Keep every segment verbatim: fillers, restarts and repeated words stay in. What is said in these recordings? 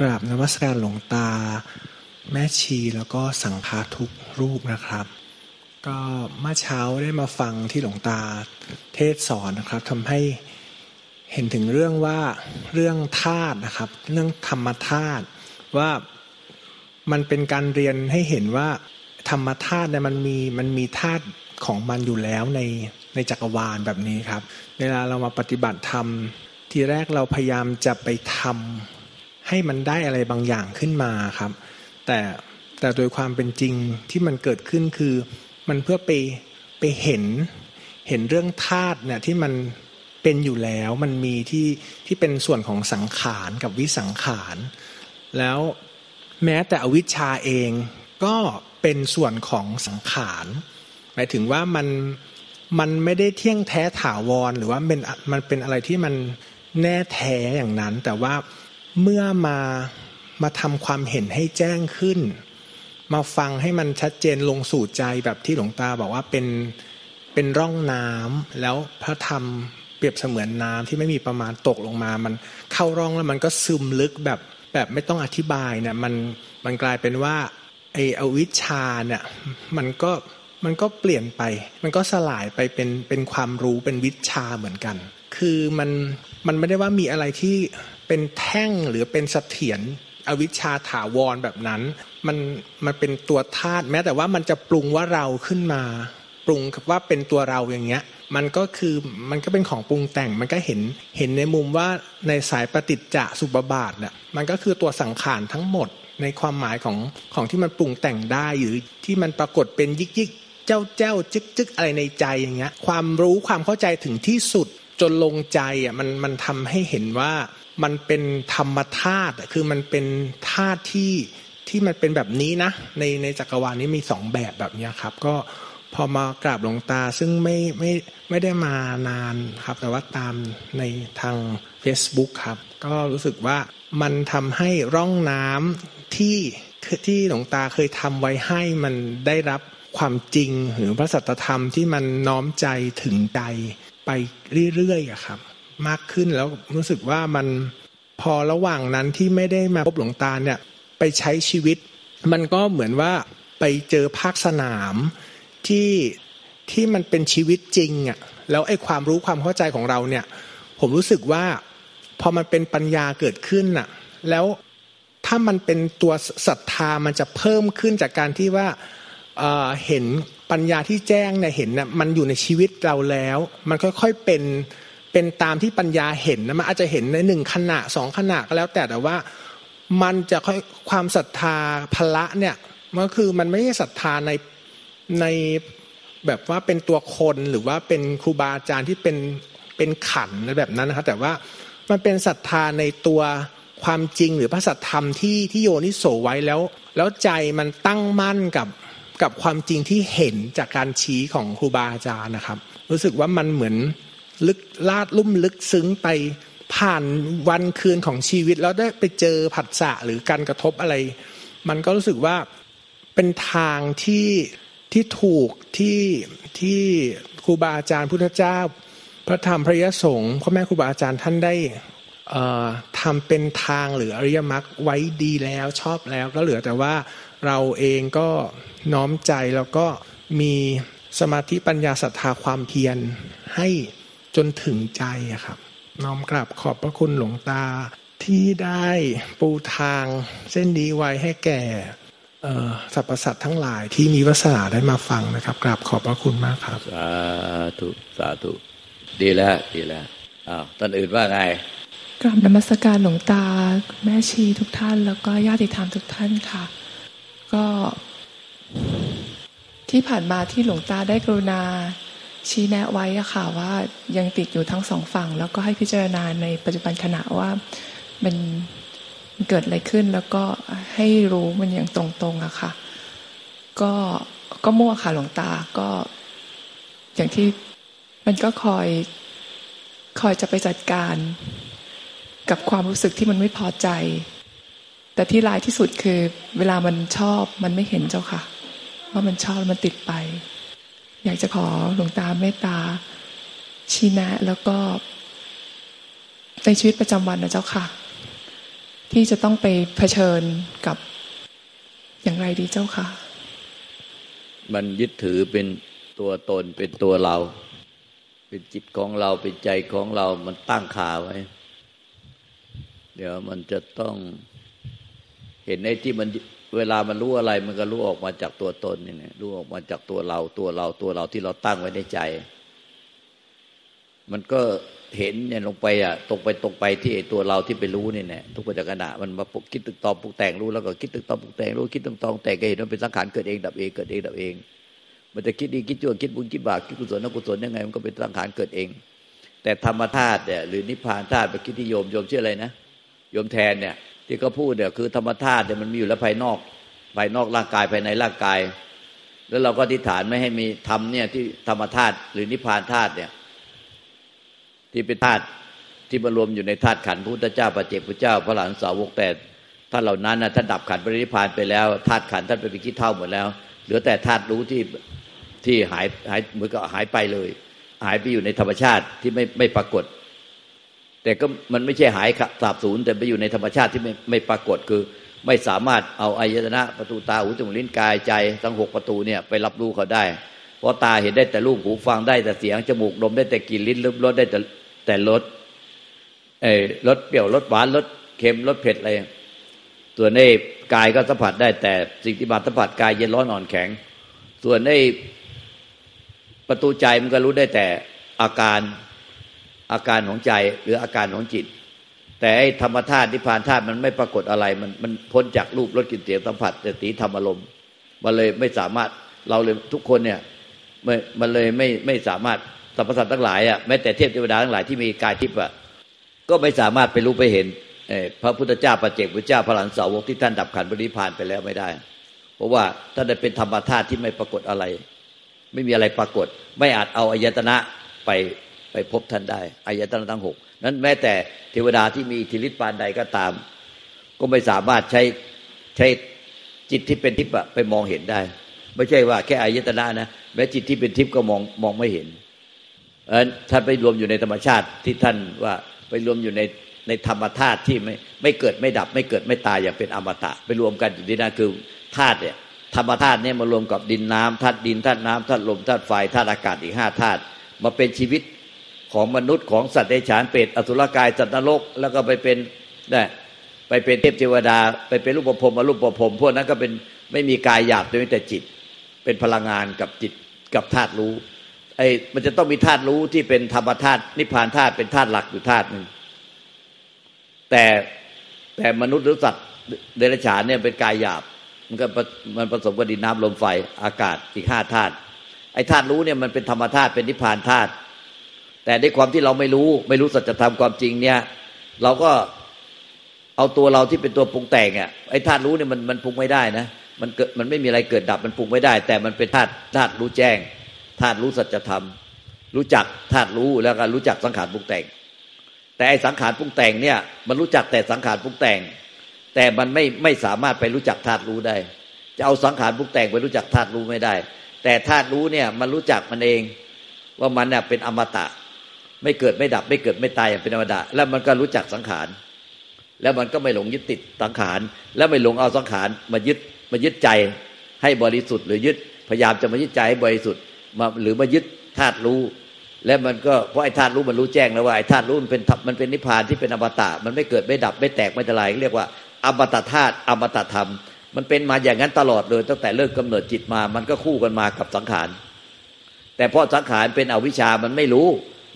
กราบนมัสการหลวงตาแม่ชีแล้วก็สังฆาทุกรูปนะครับก็เมื่อเช้าได้มาฟังที่หลวงตาเทศสอนนะครับทำให้เห็นถึงเรื่องว่าเรื่องธาตุนะครับเรื่องธรรมธาตุว่ามันเป็นการเรียนให้เห็นว่าธรรมธาตุเนี่ยมันมีมันมีธาตุของมันอยู่แล้วในในจักรวาลแบบนี้ครับเวลาเรามาปฏิบัติธรรมทีแรกเราพยายามจะไปทำให้มันได้อะไรบางอย่างขึ้นมาครับแต่แต่โดยความเป็นจริงที่มันเกิดขึ้นคือมันเพื่อไปไปเห็นเห็นเรื่องธาตุเนี่ยที่มันเป็นอยู่แล้วมันมีที่ที่เป็นส่วนของสังขารกับวิสังขารแล้วแม้แต่อวิชชาเองก็เป็นส่วนของสังขารหมายถึงว่ามันมันไม่ได้เที่ยงแท้ถาวรหรือว่าเป็นมันเป็นอะไรที่มันแน่แท้อย่างนั้นแต่ว่าเมื่อมามาทำความเห็นให้แจ้งขึ้นมาฟังให้มันชัดเจนลงสู่ใจแบบที่หลวงตาบอกว่าเป็นเป็นร่องน้ำแล้วพระธรรมเปรียบเสมือนน้ำที่ไม่มีประมาณตกลงมามันเข้าร่องแล้วมันก็ซึมลึกแบบแบบไม่ต้องอธิบายเนี่ยมันมันกลายเป็นว่าไอ้อวิชชาเนี่ยมันก็มันก็เปลี่ยนไปมันก็สลายไปเป็นเป็นความรู้เป็นวิชชาเหมือนกันคือมันมันไม่ได้ว่ามีอะไรที่เป็นแท่งหรือเป็นเสถียรอวิชชาถาวรแบบนั้นมันมันเป็นตัวธาตุแม้แต่ว่ามันจะปรุงว่าเราขึ้นมาปรุงว่าเป็นตัวเราอย่างเงี้ยมันก็คือมันก็เป็นของปรุงแต่งมันก็เห็นเห็นในมุมว่าในสายปฏิจจสุปบาทเนี่ยมันก็คือตัวสังขารทั้งหมดในความหมายของของที่มันปรุงแต่งได้หรือที่มันปรากฏเป็นยิกยิกเจ้าเจ้าจึ๊กจึ๊กอะไรในใจอย่างเงี้ยความรู้ความเข้าใจถึงที่สุดจนลงใจอ่ะมันมันทำให้เห็นว่ามันเป็นธรรมธาตุคือมันเป็นธาตุที่ที่มันเป็นแบบนี้นะในในจักรวาลนี้มีสองแบบแบบนี้ครับก็พอมากราบหลวงตาซึ่งไม่ไม่ไม่ได้มานานครับแต่ว่าตามในทาง Facebook ครับก็รู้สึกว่ามันทำให้ร่องน้ำที่ที่หลวงตาเคยทำไว้ให้มันได้รับความจริงหรือพระสัจธรรมที่มันน้อมใจถึงใจไปเรื่อยๆครับมากขึ้นแล้วรู้สึกว่ามันพอระหว่างนั้นที่ไม่ได้มาพบหลวงตาเนี่ยไปใช้ชีวิตมันก็เหมือนว่าไปเจอภาคสนามที่ที่มันเป็นชีวิตจริงอ่ะแล้วไอ้ความรู้ความเข้าใจของเราเนี่ยผมรู้สึกว่าพอมันเป็นปัญญาเกิดขึ้นอ่ะแล้วถ้ามันเป็นตัวศรัทธามันจะเพิ่มขึ้นจากการที่ว่าเอ่อเห็นปัญญาที่แจ้งเนี่ยเห็นน่ะมันอยู่ในชีวิตเราแล้วมันค่อยๆเป็นเป็นตามที่ปัญญาเห็นนะมันอาจจะเห็นในหนึ่งขณะสองขณะก็แล้วแต่แต่ว่ามันจะค่อยความศรัทธาพละเนี่ยก็คือมันไม่ใช่ศรัทธาในในแบบว่าเป็นตัวคนหรือว่าเป็นครูบาอาจารย์ที่เป็นเป็นขันธ์แบบนั้นนะครับแต่ว่ามันเป็นศรัทธาในตัวความจริงหรือพระสัทธรรมที่ที่โยนิโสไว้แล้วแล้วใจมันตั้งมั่นกับกับความจริงที่เห็นจากการชี้ของครูบาอาจารย์นะครับรู้สึกว่ามันเหมือนลึกลาดลุ่มลึกซึ้งไปผ่านวันคืนของชีวิตแล้วได้ไปเจอผัสสะหรือการกระทบอะไรมันก็รู้สึกว่าเป็นทางที่ที่ถูกที่ที่ครูบาอาจารย์พุทธเจ้าพระธรรมพระยสงฆ์พ่อแม่ครูบาอาจารย์ท่านได้เอ่อทำเป็นทางหรืออริยมรรคไว้ดีแล้วชอบแล้วก็เหลือแต่ว่าเราเองก็น้อมใจแล้วก็มีสมาธิปัญญาศรัทธาความเพียรให้จนถึงใจครับน้อมกราบขอบพระคุณหลวงตาที่ได้ปูทางเส้นดีไว้ให้แก่สรรพสัตว์ทั้งหลายที่มีวาสนาได้มาฟังนะครับกราบขอบพระคุณมากครับสาธุสาธุดีแล้วดีแล้วอ้าวท่านอื่นว่าไงกราบนมัสการหลวงตาแม่ชีทุกท่านแล้วก็ญาติธรรมทุกท่านค่ะก็ที่ผ่านมาที่หลวงตาได้กรุณาชี้แนะไว้อะค่ะว่ายังติดอยู่ทั้งสองฝั่งแล้วก็ให้พิจารณาในปัจจุบันขณะว่ามันเกิดอะไรขึ้นแล้วก็ให้รู้มันอย่างตรงๆอะค่ะก็ก็มั่วค่ะหลวงตาก็อย่างที่มันก็คอยคอยจะไปจัดการกับความรู้สึกที่มันไม่พอใจแต่ที่ร้ายที่สุดคือเวลามันชอบมันไม่เห็นเจ้าค่ะว่ามันชอบมันติดไปอยากจะขอหลวงตาเมตตาชี้แนะแล้วก็ในชีวิตประจำวันนะเจ้าค่ะ ที่จะต้องไปเผชิญกับอย่างไรดีเจ้าค่ะมันยึดถือเป็นตัวตนเป็นตัวเราเป็นจิตของเราเป็นใจของเรามันตั้งขาไว้เดี๋ยวมันจะต้องเห็นไอ้ที่มันเวลามันรู้อะไรมันก็รู้ออกมาจากตัวตนนี่แหละรู้ออกมาจากตัวเราตัวเราตัวเราที่เราตั้งไว้ในใจมันก็เห็นเนี่ยลงไปอ่ะตรงไปตรงไปที่ไอ้ตัวเราที่ไปรู้นี่แหละทุกปัจจุบันน่ะมันมาปลุกคิดตึกตอมปลุกแต่งรู้แล้วก็คิดตึกตอมปลุกแต่งรู้คิดตึกตอมแต่งก็เห็นว่าเป็นสังขารเกิดเองดับเองเกิดเองดับเองมันจะคิดดีคิดชั่วคิดบุญคิดบาปคิดกุศลอกุศลยังไงมันก็เป็นสังขารเกิดเองแต่ธรรมธาตุเนี่ยหรือนิพพานธาตุไปคิดที่โยมโยมชื่ออะไรนะโยมแทนเนี่ยที่เขาพูดเนี่ยคือธรรมธาตุเนี่ยมันมีอยู่แล้วภายนอกภายนอกร่างกายภายในร่างกายแล้วเราก็อธิษฐานไม่ให้มีธรรมเนี่ยที่ธรรมธาตุหรือนิพพานธาตุเนี่ยที่เป็นธาตุที่มารวมอยู่ในธาตุขันธ์พระพุทธเจ้าปัจเจกพุทธเจ้าพระอรหันต์สาวกแต่ท่านเหล่านั้นนะท่านดับขันธ์ปรินิพพานไปแล้วธาตุขันธ์ท่านไปเป็นขี้เถ้าหมดแล้วเหลือแต่ธาตุรู้ที่ที่หายหายเหมือนกับหายไปเลยหายไปอยู่ในธรรมชาติที่ไม่ไม่ปรากฏแต่ก็มันไม่ใช่หายสาบสูญแต่ไปอยู่ในธรรมชาติที่ไม่ไม่ปรากฏคือไม่สามารถเอาอายตนะประตูตาหูจมูกลิ้นกายใจทั้งหกประตูเนี่ยไปรับรู้เขาได้เพราะตาเห็นได้แต่รูปหูฟังได้แต่เสียงจมูกดมได้แต่กลิ่นลิ้นลิ้มรสได้แต่แต่รสเอ่อรสเปรี้ยวรสหวานรสเค็มรสเผ็ดอะไรส่วนไอ้กายก็สัมผัสได้แต่สิ่งที่มาสัมผัสกายเย็นร้อนอ่อนแข็งส่วนไอ้ประตูใจมันก็รู้ได้แต่อาการอาการของใจหรืออาการของจิตแต่ไอ้ธรรมธาตุนิพพานธาตุมันไม่ปรากฏอะไรมันมันพ้นจากรูปรสกลิ่นเสียงสัมผัสแต่สีธรรมอารมณ์มันเลยไม่สามารถเราเลยทุกคนเนี่ยไม่มันเลยไม่ไม่สามารถสรรพสัตว์ทั้งหลายอ่ะแม้แต่เทพเทวดาทั้งหลายที่มีกายทิพย์อ่ะก็ไม่สามารถไปรู้ไปเห็นไอ้พระพุทธเจ้าปัจเจกพุทธเจ้าพระอรหันต์สาวกที่ท่านดับขันธ์ปรินิพพานไปแล้วไม่ได้เพราะว่าท่านได้เป็นธรรมธาตุที่ไม่ปรากฏอะไรไม่มีอะไรปรากฏไม่อาจเอาอายตนะไปไปพบท่านได้อายตนะทั้งหกนั้นแม้แต่เทวดาที่มีอิทธิฤทธิ์ปานใดก็ตามก็ไม่สามารถใช้ใช้จิตที่เป็นทิพย์ไปมองเห็นได้ไม่ใช่ว่าแค่อายตนะนะแม้จิตที่เป็นทิพย์ก็มองมองไม่เห็นเอ่อท่านไปรวมอยู่ในธรรมชาติที่ท่านว่าไปรวมอยู่ในในธรรมธาตุที่ไม่ไม่เกิดไม่ดับไม่เกิดไม่ตายอย่างเป็นอมตะไปรวมกันอยู่ที่นั่นคือธาตุเนี่ยธรรมธาตุเนี่ยมารวมกับดินน้ำธาตุดินธาตุน้ำธาตุลมธาตุไฟธาตุอากาศอีกห้าธาตุมาเป็นชีวิตของมนุษย์ของสัตว์เดรัจฉานเปรตอสุรกายสัตว์นรกแล้วก็ไปเป็นนะไปเป็นเทพเทวดาไปเป็นรูปภพอรูปภพพวกนั้นก็เป็นไม่มีกายหยาบมีแต่จิตเป็นพลังงานกับจิตกับธาตุรู้ไอ้มันจะต้องมีธาตุรู้ที่เป็นธรรมธาตุนิพพานธาตุเป็นธาตุหลักอยู่ธาตุนึงแต่แต่มนุษย์หรือสัตว์เดรัจฉานเนี่ยเป็นกายหยาบมันก็มันผสมกับดินน้ำลมไฟอากาศอีกห้าธาตุไอ้ธาตุรู้เนี่ยมันเป็นธรรมธาตุเป็นนิพพานธาตุแต่ในความที่เราไม่รู้ไม่รู้สัจธรรมความจริงเนี่ยเราก็เอาตัวเราที่เป็นตัวปรุงแต่งอ่ะไอ้ธาตุรู้เนี่ยมันมันปรุงไม่ได้นะมันเกิดมันไม่มีอะไรเกิดดับมันปรุงไม่ได้แต่มันเป็นธาตุธาตุรู้แจ้งธาตุรู้สัจธรรมรู้จักธาตุรู้แล้วก็รู้จักสังขารปรุงแต่งแต่ไอ้สังขารปรุงแต่งเนี่ยมันรู้จักแต่สังขารปรุงแต่งแต่มันไม่ไม่สามารถไปรู้จักธาตุรู้ได้จะเอาสังขารปรุงแต่งไปรู้จักธาตุรู้ไม่ได้แต่ธาตุรู้เนี่ยมันรู้จักมันเองว่ามันน่ะเป็นอมตะไม่เกิดไม่ดับไม่เกิดไม่ตายอย่างเป็นธรรมดาแล้วมันก็รู้จักสังขารแล้วมันก็ไม่หลงยึดติดสังขารแล้วไม่หลงเอาสังขารมายึดมายึดใจให้บริสุทธิ์หรือยึดพยายามจะมายึดใจให้บริสุทธิ์มาหรือมายึดธาตุรู้และมันก็เพราะไอ้ธาตุรู้มันรู้แจ้งแล้วว่าไอ้ธาตุรู้มันเป็นมันเป็นนิพพานที่เป็นอมตะมันไม่เกิดไม่ดับไม่แตกไม่ทลายเรียกว่าอมตะธาตุอมตะธรรมมันเป็นมาอย่างนั้นตลอดเลยตั้งแต่เริ่มกำเนิดจิตมามันก็คู่กันมากับสังขารแต่เพราะสังขารเป็นอวิชชามันไม่รู้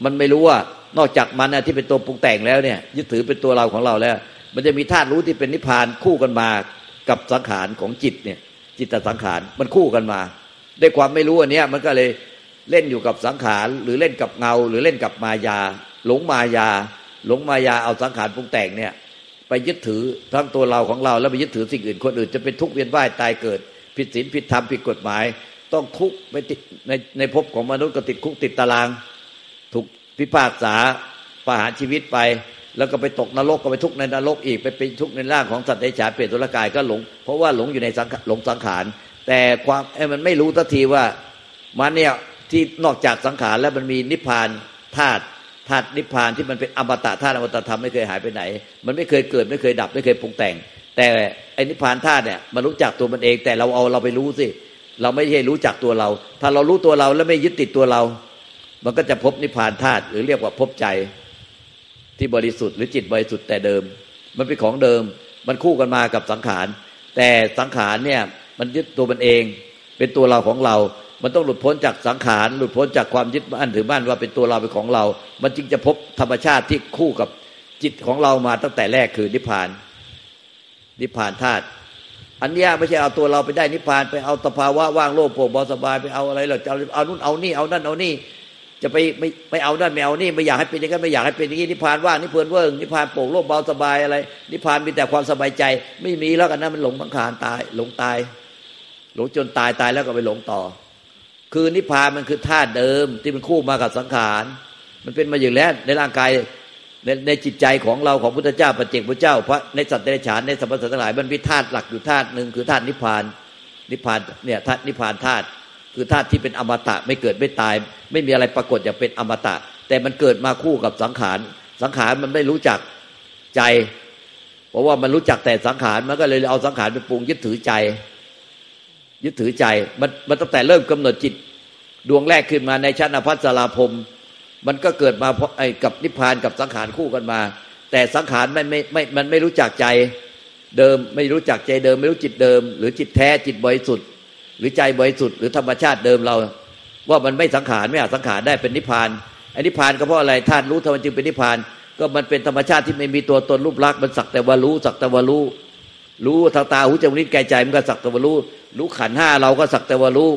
มันไม่รู้ว่านอกจากมันที่เป็นตัวปรุงแต่งแล้วเนี่ยยึดถือเป็นตัวเราของเราแล้วมันจะมีธาตุรู้ที่เป็นนิพพานคู่กันมากับสังขารของจิตเนี่ยจิตตสังขารมันคู่กันมาด้วยความไม่รู้อันเนี้ยมันก็เลยเล่นอยู่กับสังขารหรือเล่นกับเงาหรือเล่นกับมายาหลงมายาหลงมายาเอาสังขารปรุงแต่งเนี่ยไปยึดถือทั้งตัวเราของเราแล้วไปยึดถือสิ่งอื่นคนอื่นจะเป็นทุกข์เวียนว่ายตายเกิดผิดศีลผิดธรรมผิดกฎหมายต้องทุกข์ไปติดในในภพของมนุษย์ก็ติดคุกติดตารางถูกพิพากษาประหารชีวิตไปแล้วก็ไปตกนรกก็ไปทุกข์ในนรกอีกไปเป็นทุกข์ในร่างของสัตว์เดรัจฉานเปรตอสุรกายก็หลงเพราะว่าหลงอยู่ในสังขารหลงสังขารแต่ความไอ้มันไม่รู้สักทีว่ามันเนี่ยที่นอกจากสังขารแล้วมันมีนิพพานธาตุ ธาตุนิพพานที่มันเป็นอมตะธาตุอมตะธรรมไม่เคยหายไปไหนมันไม่เคยเกิดไม่เคยดับไม่เคยปรุงแต่งแต่ไอ้นิพพานธาตุเนี่ยมันรู้จักตัวมันเองแต่เราเอาเราไปรู้สิเราไม่ใช่รู้จักตัวเราถ้าเรารู้ตัวเราแล้วไม่ยึดติดตัวเรามันก็จะพบนิพพานธาตุหรือเรียกว่าพบใจที่บริสุทธิ์หรือจิตบริสุทธิ์แต่เดิมมันเป็นของเดิมมันคู่กันมากับสังขารแต่สังขารเนี่ยมันยึดตัวมันเองเป็นตัวเราของเรามันต้องหลุดพ้นจากสังขารหลุดพ้นจากความยึดมั่นถือมั่นว่าเป็นตัวเราเป็นของเรามันจึงจะพบธรรมชาติที่คู่กับจิตของเรามาตั้งแต่แรกคือนิพพานนิพพานธาตุอันนี้ไม่ใช่เอาตัวเราไปได้นิพพานไปเอาสภาวะว่างโล่งโปร่งเบาสบายไปเอาอะไรหรอกจะเอานู่นเอานี่เอานั่นเอานี่จะไปไม่ไม่เอานั่นไม่เอานี่ไม่อยากให้เป็นอย่างนั้นไม่อยากให้เป็นอย่างนี้นิพพานว่างนิพพานเวิ้งนิพพานโปร่งโล่งเบาสบายอะไรนิพพานมีแต่ความสบายใจไม่มีแล้วกันนะมันหลงสังขารตายหลงตายหลงจนตายตายแล้วก็ไปหลงต่อคือนิพพานมันคือธาตุเดิมที่มันคู่มากับสังขารมันเป็นมาอยู่แล้วในร่างกายในในจิตใจของเราของพุทธเจ้าปัจเจกพุทธเจ้าพระในสัตว์ในฉานในสรรพสัตว์ทั้งหลายมันมีธาตุหลักอยู่ธาตุนึงคือธาตุนิพพานนิพพานเนี่ยธาตุนิพพานธาตุคือธาตุที่เป็นอมตะไม่เกิดไม่ตายไม่มีอะไรปรากฏอย่างเป็นอมตะแต่มันเกิดมาคู่กับสังขารสังขารมันไม่รู้จักใจเพราะว่ามันรู้จักแต่สังขารมันก็เลยเอาสังขารไปปรุงยึดถือใจยึดถือใจมันมันตั้งแต่เริ่มกำหนดจิตดวงแรกขึ้นมาในชั้นอภัสราพรมมันก็เกิดมาเพราะไอ้กับนิพพานกับสังขารคู่กันมาแต่สังขารไม่ไม่ไม่มันไม่รู้จักใจเดิมไม่รู้จักใจเดิมไม่รู้จิตเดิมหรือจิตแท้จิตบริสุทธิ์หรือใจบริสุทธิ์หรือธรรมชาติเดิมเราว่ามันไม่สังขารไม่อาจสังขารได้เป็นนิพพานไอ้นิพพานก็เพราะอะไรธาตุรู้ธรรมจึงเป็นนิพพานก็มันเป็นธรรมชาติที่ไม่มีตัวตนรูปลักษณ์มันสักแต่ว่ารู้สักแต่ว่ารู้รู้ทางตาหูจมูกลิ้นกายใจมันก็สักแต่ว่ารู้รู้ขันห้าเราก็สักแต่ว่ารู้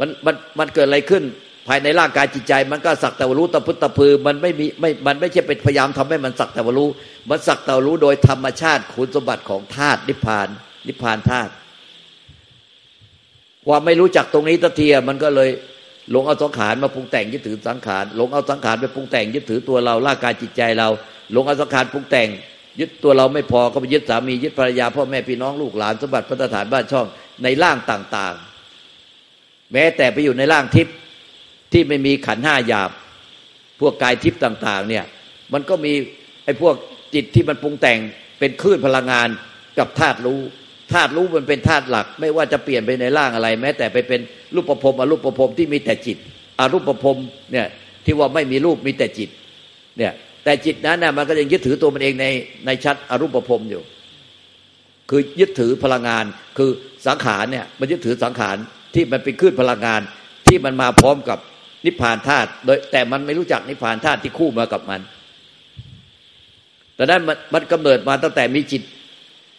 มันมันมันเกิดอะไรขึ้นภายในร่างกายจิตใจมันก็สักแต่ว่ารู้ตะพุตะพือมันไม่มีไม่มันไม่ใช่เป็นพยายามทำให้มันสักแต่ว่ารู้มันสักแต่ว่ารู้โดยธรรมชาติคุณสมบัติของธาตุนิพพานนิพพานธาตุความไม่รู้จักตรงนี้ตะเทียมันก็เลยหลงเอาสังขารมาปรุงแต่งยึดถือสังขารหลงเอาสังขารไปปรุงแต่งยึดถือตัวเราร่างกายจิตใจเราหลงเอาสังขารปรุงแต่งยึดตัวเราไม่พอก็ไปยึดสามียึดภรรยาพ่อแม่พี่น้องลูกหลานสมบัติพัฒฐานบ้านช่องในร่างต่างๆแม้แต่ไปอยู่ในร่างทิพย์ที่ไม่มีขันธ์ห้าหยาบพวกกายทิพย์ต่างๆเนี่ยมันก็มีไอ้พวกจิตที่มันปรุงแต่งเป็นคลื่นพลังงานกับธาตุรู้ธาตุรู้มันเป็นธาตุหลักไม่ว่าจะเปลี่ยนไปในร่างอะไรแม้แต่ไปเป็นรูปประพรมอรูปประพรมที่มีแต่จิตอรูปประพรมเนี่ยที่ว่าไม่มีรูปมีแต่จิตเนี่ยแต่จิตนั้นน่ะมันก็ยังยึดถือตัวมันเองในในชั้นอรูปภพอยู่คือยึดถือพลังงานคือสังขารเนี่ยมันยึดถือสังขารที่มันเป็นคลื่นพลังงานที่มันมาพร้อมกับนิพพานธาตุโดยแต่มันไม่รู้จักนิพพานธาตุที่คู่มากับมันแต่นั้นมันมันกำเนิดมาตั้งแต่มีจิต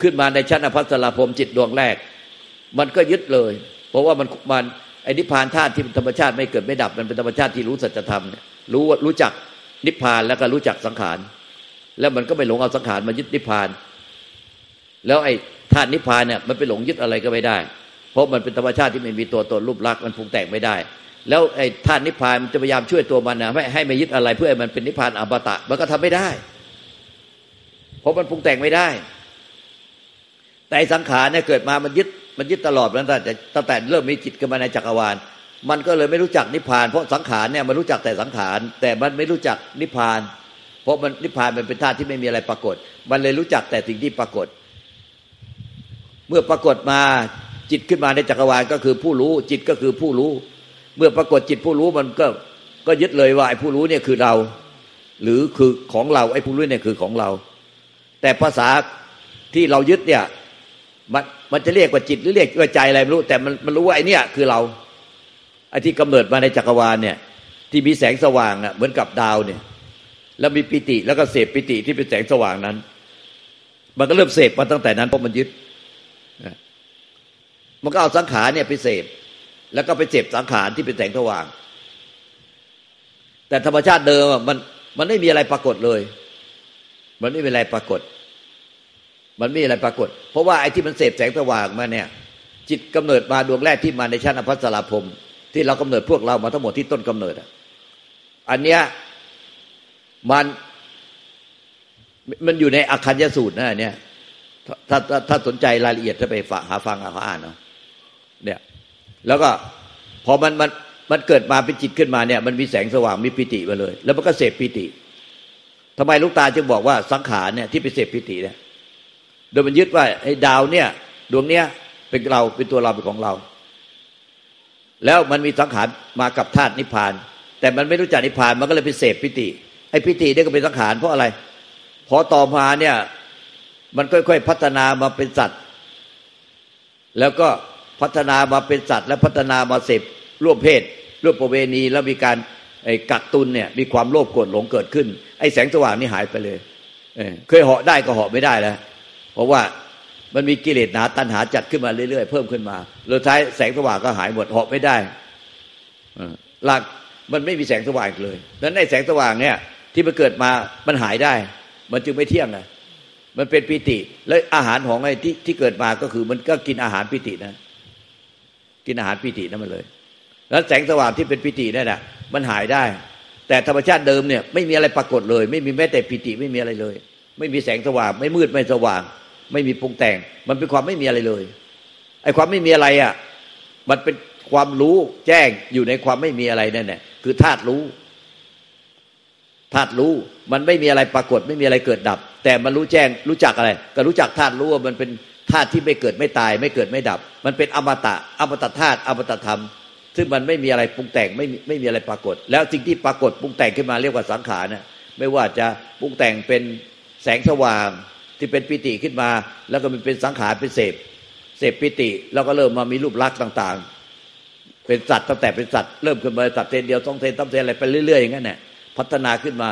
ขึ้นมาในชั้นอภัสราพรมจิตดวงแรกมันก็ยึดเลยเพราะว่ามันมันไอ้นิพพานธาตุที่ธรรมชาติไม่เกิดไม่ดับมันเป็นธรรมชาติที่รู้สัจธรรมเนี่ยรู้รู้จักนิพพานแล้วก็รู้จักสังขารแล้วมันก็ไปหลงเอาสังขารมายึดนิพพานแล้วไอ้ธาตุนิพพานเนี่ยมันไปหลงยึดอะไรก็ไม่ได้เพราะมันเป็นธรรมชาติที่ไม่มีตัวตนรูปลักษณ์มันปรุงแต่งไม่ได้แล้วไอ้ธาตุนิพพานมันจะพยายามช่วยตัวมันนะไม่ให้มันยึดอะไรเพื่อให้มันเป็นนิพพานอมตะมันก็ทำไม่ได้เพราะมันปรุงแต่งไม่ได้แต่สังขารเนี่ยเกิดมามันยึดมันยึดตลอดตั้งแต่ตั้งแต่เริ่มมีจิตขึ้นมาในจักรวาลมันก็เลยไม่รู้จักนิพพานเพราะสังขารเนี่ยมันรู้จักแต่สังขารแต่มันไม่รู้จักนิพพานเพราะมันนิพพานมันเป็นธาตุที่ไม่มีอะไรปรากฏมันเลยรู้จักแต่สิ่งที่ปรากฏเมื่อปรากฏมาจิตขึ้นมาในจักรวาลก็คือผู้รู้จิตก็คือผู้รู้เมื่อปรากฏจิตผู้รู้มันก็ก็ยึดเลยว่าไอ้ผู้รู้เนี่ยคือเราหรือคือของเราไอ้ผู้รู้เนี่ยคือของเราแต่ภาษาที่เรายึดเนี่ยมันมันจะเรียกว่าจิตหรือเรียกว่าใจอะไรไม่รู้แต่มันมันรู้ว่าไอ้เนี่ยคือเราไอ้ที่กำเนิดมาในจักรวาลเนี่ยที่มีแสงสว่างอ่ะเหมือนกับดาวเนี่ยแล้วมีปิติแล้วก็เสพปิติที่เป็นแสงสว่างนั้นมันก็เริ่มเสพมาตั้งแต่นั้นเพราะมันยึดมันก็เอาสังขารเนี่ยไปเสพแล้วก็ไปเสพสังขารที่เป็นแสงสว่างแต่ธรรมชาติเดิมมันมันไม่มีอะไรปรากฏเลยมันไม่มีอะไรปรากฏมันไม่มีอะไรปรากฏเพราะว่าไอ้ที่มันเสพแสงสว่างมาเนี่ยจิตกำเนิดมาดวงแรกที่มาในชั้นอภัสราพรมที่เรากำเนิดพวกเรามาทั้งหมดที่ต้นกำเนิดอ่ะอันเนี้ยมันมันอยู่ในอคัญญสูตรนะอันเนี้ยถ้าถ้าถ้าสนใจรายละเอียดจะไปหาฟังหาอ่านเนาะเนี่ยแล้วก็พอมันมัน มันเกิดมาเป็นจิตขึ้นมาเนี่ยมันมีแสงสว่างมีปิติมาเลยแล้วมันก็เสพปิติทำไมลูกตาจึงบอกว่าสังขารเนี่ยที่ไปเสพปิติเนี่ยโดยมันยึดว่าไอ้ดาวเนี่ยดวงเนี้ยเป็นเราเป็นตัวเราเป็นของเราแล้วมันมีสังขารมากับธาตุนิพพานแต่มันไม่รู้จักนิพพานมันก็เลยไปเสพปิติไอ้ปิติเนี่ยก็เป็นสังขารเพราะอะไรพอต่อมาเนี่ยมันค่อยๆพัฒนามาเป็นสัตว์แล้วก็พัฒนามาเป็นสัตว์และพัฒนามาเสพร่วมเพศร่วมประเวณีแล้วมีการไอ้กักตุนเนี่ยมีความโลภโกรธหลงเกิดขึ้นไอ้แสงสว่างนี่หายไปเลยเออเคยเหาะได้ก็เหาะไม่ได้แล้วเพราะว่ามันมีกิเลสหนาตัณหาจัดขึ้นมาเรื่อยๆเพิ่มขึ้นมาสุดท้ายแสงสว่างก็หายหมดเหาะไม่ได้เออหลักมันไม่มีแสงสว่างเลยดังนั้นไอ้แสงสว่างเนี่ยที่มันเกิดมามันหายได้มันจึงไม่เที่ยงนะมันเป็นปิติแล้วอาหารของไอ้ที่ที่เกิดมาก็คือมันก็กินอาหารปิตินะกินอาหารปิตินั่นมาเลยแล้วแสงสว่างที่เป็นปิตินั่นน่ะมันหายได้แต่ธรรมชาติเดิมเนี่ยไม่มีอะไรปรากฏเลยไม่มีแม้แต่ปิติไม่มีอะไรเลยไม่มีแสงสว่างไม่มืดไม่สว่างไม่มีปรุงแต่งมันเป็นความไม่มีอะไรเลยไอ้ความไม่มีอะไรอ่ะมันเป็นความรู้แจ้งอยู่ในความไม่มีอะไรนั่นน่ะคือธาตุรู้ธาตุรู้มันไม่มีอะไรปรากฏไม่มีอะไรเกิดดับแต่มันรู้แจ้งรู้จักอะไรก็รู้จักธาตุรู้ว่ามันเป็นธาตุที่ไม่เกิดไม่ตายไม่เกิดไม่ดับมันเป็นอมตะอมตะธาตุอมตะธรรมซึ่งมันไม่มีอะไรปรุงแต่งไม่มีไม่มีอะไรปรากฏแล้วสิ่งที่ปรากฏปรุงแต่งขึ้นมาเรียกว่าสังขารนะไม่ว่าจะปรุงแต่งเป็นแสงสว่างที่เป็นปิติขึ้นมาแล้วก็มันเป็นสังขารเป็นเสพเสพปิติแล้วก็เริ่มมามีรูปลักษณ์ต่างๆเป็นสัตว์ตั้งแต่เป็นสัตว์เริ่มขึ้นมาสัตว์เทนเดียวสองเทนสามเทนอะไรไปเรื่อยๆอย่างนั้นน่ะพัฒนาขึ้นมา